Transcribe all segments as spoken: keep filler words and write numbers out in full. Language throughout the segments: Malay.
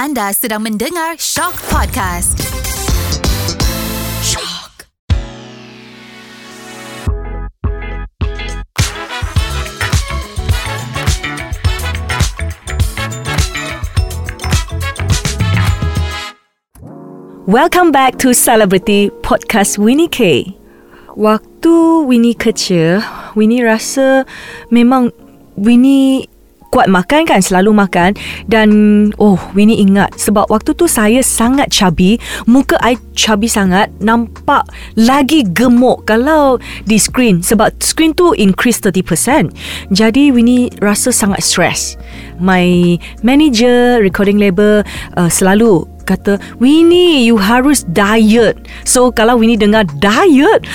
Anda sedang mendengar Shock Podcast. Shock. Welcome back to Celebrity Podcast Winnie K. Waktu Winnie kecil, Winnie rasa memang Winnie kuat makan kan, selalu makan. Dan oh, Winnie ingat sebab waktu tu saya sangat chubby. Muka I chubby sangat, nampak lagi gemuk kalau di screen. Sebab screen tu increase thirty percent. Jadi Winnie rasa sangat stress. My manager, recording label uh, selalu kata, Winnie, you harus diet. So kalau Winnie dengar diet,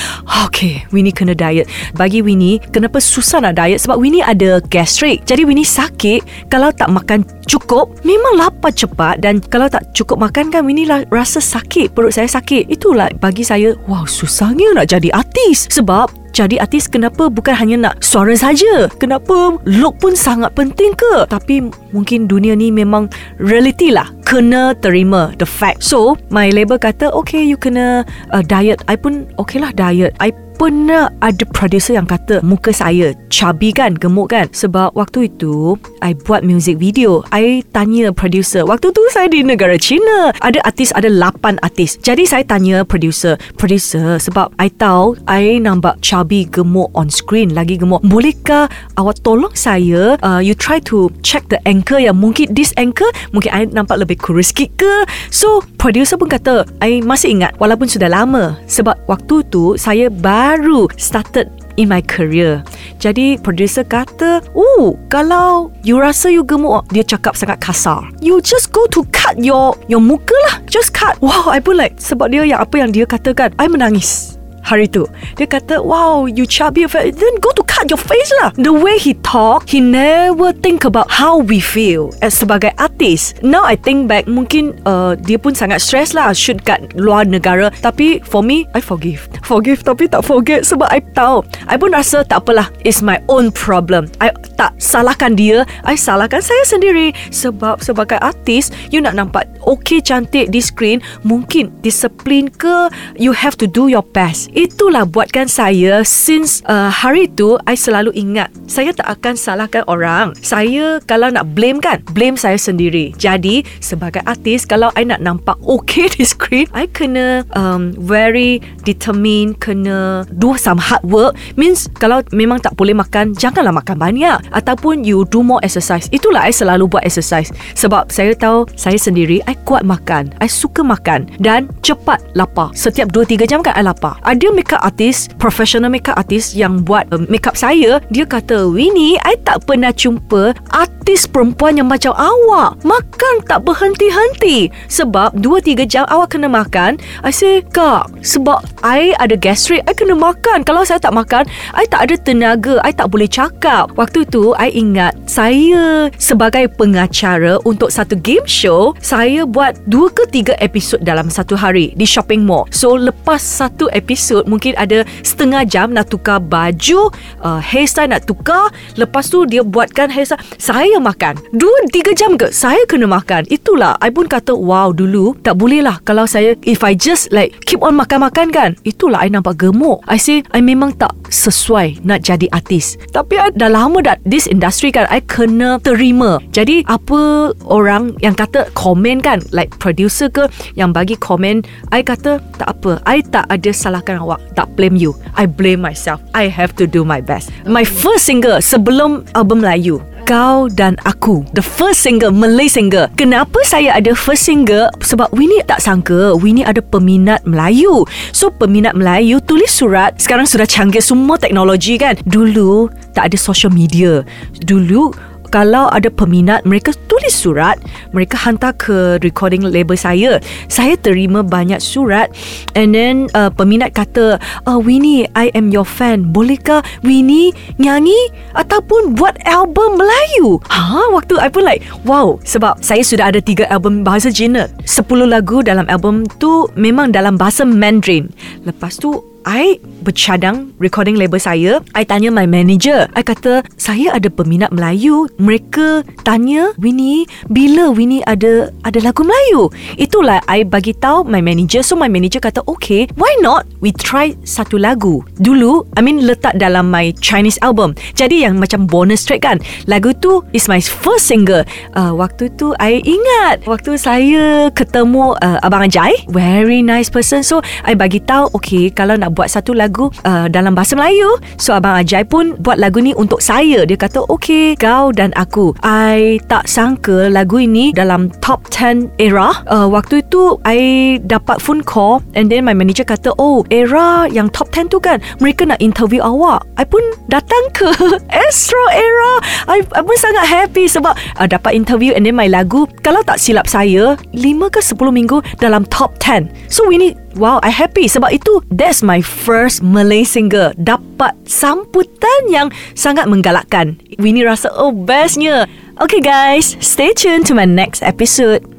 okay, Winnie kena diet. Bagi Winnie, kenapa susah nak diet? Sebab Winnie ada gastrik. Jadi Winnie sakit kalau tak makan cukup. Memang lapar cepat, dan kalau tak cukup makan kan, Winnie rasa sakit. Perut saya sakit. Itulah bagi saya, wow, susahnya nak jadi artis. Sebab jadi artis, kenapa bukan hanya nak suara saja? Kenapa look pun sangat penting ke? Tapi mungkin dunia ni memang reality lah. Kena terima the fact. So, my label kata, okay, you kena uh, diet. I pun, okay lah diet. I pernah ada producer yang kata muka saya chubby kan, gemuk kan. Sebab waktu itu I buat music video. I tanya producer, waktu tu saya di negara China, ada artis, ada lapan artis. Jadi saya tanya producer, Producer sebab I tahu I nampak chubby, gemuk on screen, lagi gemuk. Bolehkah awak tolong saya, uh, you try to check the anchor yang mungkin this anchor, mungkin I nampak lebih kurus sikit ke? So producer pun kata, I masih ingat walaupun sudah lama. Sebab waktu tu saya baru baru started in my career. Jadi producer kata, oh, kalau you rasa you gemuk, dia cakap sangat kasar, you just go to cut your your muka lah, just cut. Wow, I pun like, sebab dia yang apa yang dia katakan, I menangis hari tu. Dia kata, wow, you chubby, then go to cut your face lah. The way he talk, he never think about how we feel as sebagai artis. Now I think back, mungkin uh, dia pun sangat stress lah, shoot kat luar negara. Tapi for me, I forgive Forgive tapi tak forget. Sebab I tahu, I pun rasa tak apalah, it's my own problem. I tak salahkan dia, I salahkan saya sendiri. Sebab sebagai artis, you nak nampak okay, cantik di screen, mungkin disiplin ke, you have to do your best. Itulah buatkan saya, since uh, hari tu I selalu ingat, saya tak akan salahkan orang. Saya kalau nak blame kan, blame saya sendiri. Jadi sebagai artis, kalau I nak nampak okay di screen, I kena um, very determined, kena do some hard work. Means kalau memang tak boleh makan, janganlah makan banyak, ataupun you do more exercise. Itulah I selalu buat exercise. Sebab saya tahu saya sendiri, I kuat makan, I suka makan, dan cepat lapar. Setiap dua tiga jam kan I lapar. Ada makeup artist, professional makeup artist yang buat uh, makeup saya, dia kata, Winnie, I tak pernah jumpa artis perempuan yang macam awak, makan tak berhenti-henti. Sebab dua tiga jam awak kena makan. I say, kak, sebab I ada gastrik, I kena makan. Kalau saya tak makan, I tak ada tenaga, I tak boleh cakap. Waktu tu I ingat, saya sebagai pengacara untuk satu game show, saya buat dua ke tiga episod dalam satu hari di shopping mall. So lepas satu episod, mungkin ada setengah jam nak tukar baju, uh, hairstyle nak tukar. Lepas tu dia buatkan hairstyle, saya makan dua tiga jam ke, saya kena makan. Itulah I pun kata, wow, dulu tak boleh lah kalau saya, if I just like keep on makan-makan kan, itulah I nampak gemuk. I say, I memang tak sesuai nak jadi artis. Tapi I dah lama dah this industry kan, I kena terima. Jadi apa orang yang kata komen kan, like producer ke yang bagi komen, I kata tak apa, I tak ada salahkan awak, tak blame you, I blame myself. I have to do my best. My first single sebelum album Melayu, Kau dan Aku, the first single, Malay single. Kenapa saya ada first single? Sebab Winnie tak sangka Winnie ada peminat Melayu. So peminat Melayu tulis surat. Sekarang sudah canggih semua teknologi kan. Dulu tak ada social media. Dulu kalau ada peminat, mereka tulis surat, mereka hantar ke recording label saya. Saya terima banyak surat. And then uh, peminat kata, oh, Winnie, I am your fan, bolehkah Winnie nyanyi ataupun buat album Melayu? Ha, waktu I pun like, wow. Sebab saya sudah ada tiga album bahasa Cina. Sepuluh lagu dalam album tu memang dalam bahasa Mandarin. Lepas tu I bercadang recording label saya. I tanya my manager, I kata saya ada peminat Melayu. Mereka tanya Winnie, bila Winnie ada ada lagu Melayu? Itulah I bagi tahu my manager. So my manager kata okay, why not we try satu lagu dulu, I mean letak dalam my Chinese album. Jadi yang macam bonus track kan. Lagu tu is my first single. uh, Waktu tu I ingat waktu saya ketemu uh, Abang Ajai, very nice person. So I bagi tahu okay, kalau nak buat satu lagu uh, dalam bahasa Melayu. So Abang Ajai pun buat lagu ni untuk saya. Dia kata okay, kau dan aku. I tak sangka lagu ini dalam top ten Era. uh, Waktu itu I dapat phone call, and then my manager kata oh, Era yang top ten tu kan, mereka nak interview awak. I pun datang ke Astro Era. I, I pun sangat happy sebab uh, dapat interview, and then my lagu, kalau tak silap saya, lima ke sepuluh minggu dalam top ten. So Winnie, wow, I happy sebab itu that's my first Malay single dapat sambutan yang sangat menggalakkan. Winnie rasa oh bestnya. Okay guys, stay tuned to my next episode.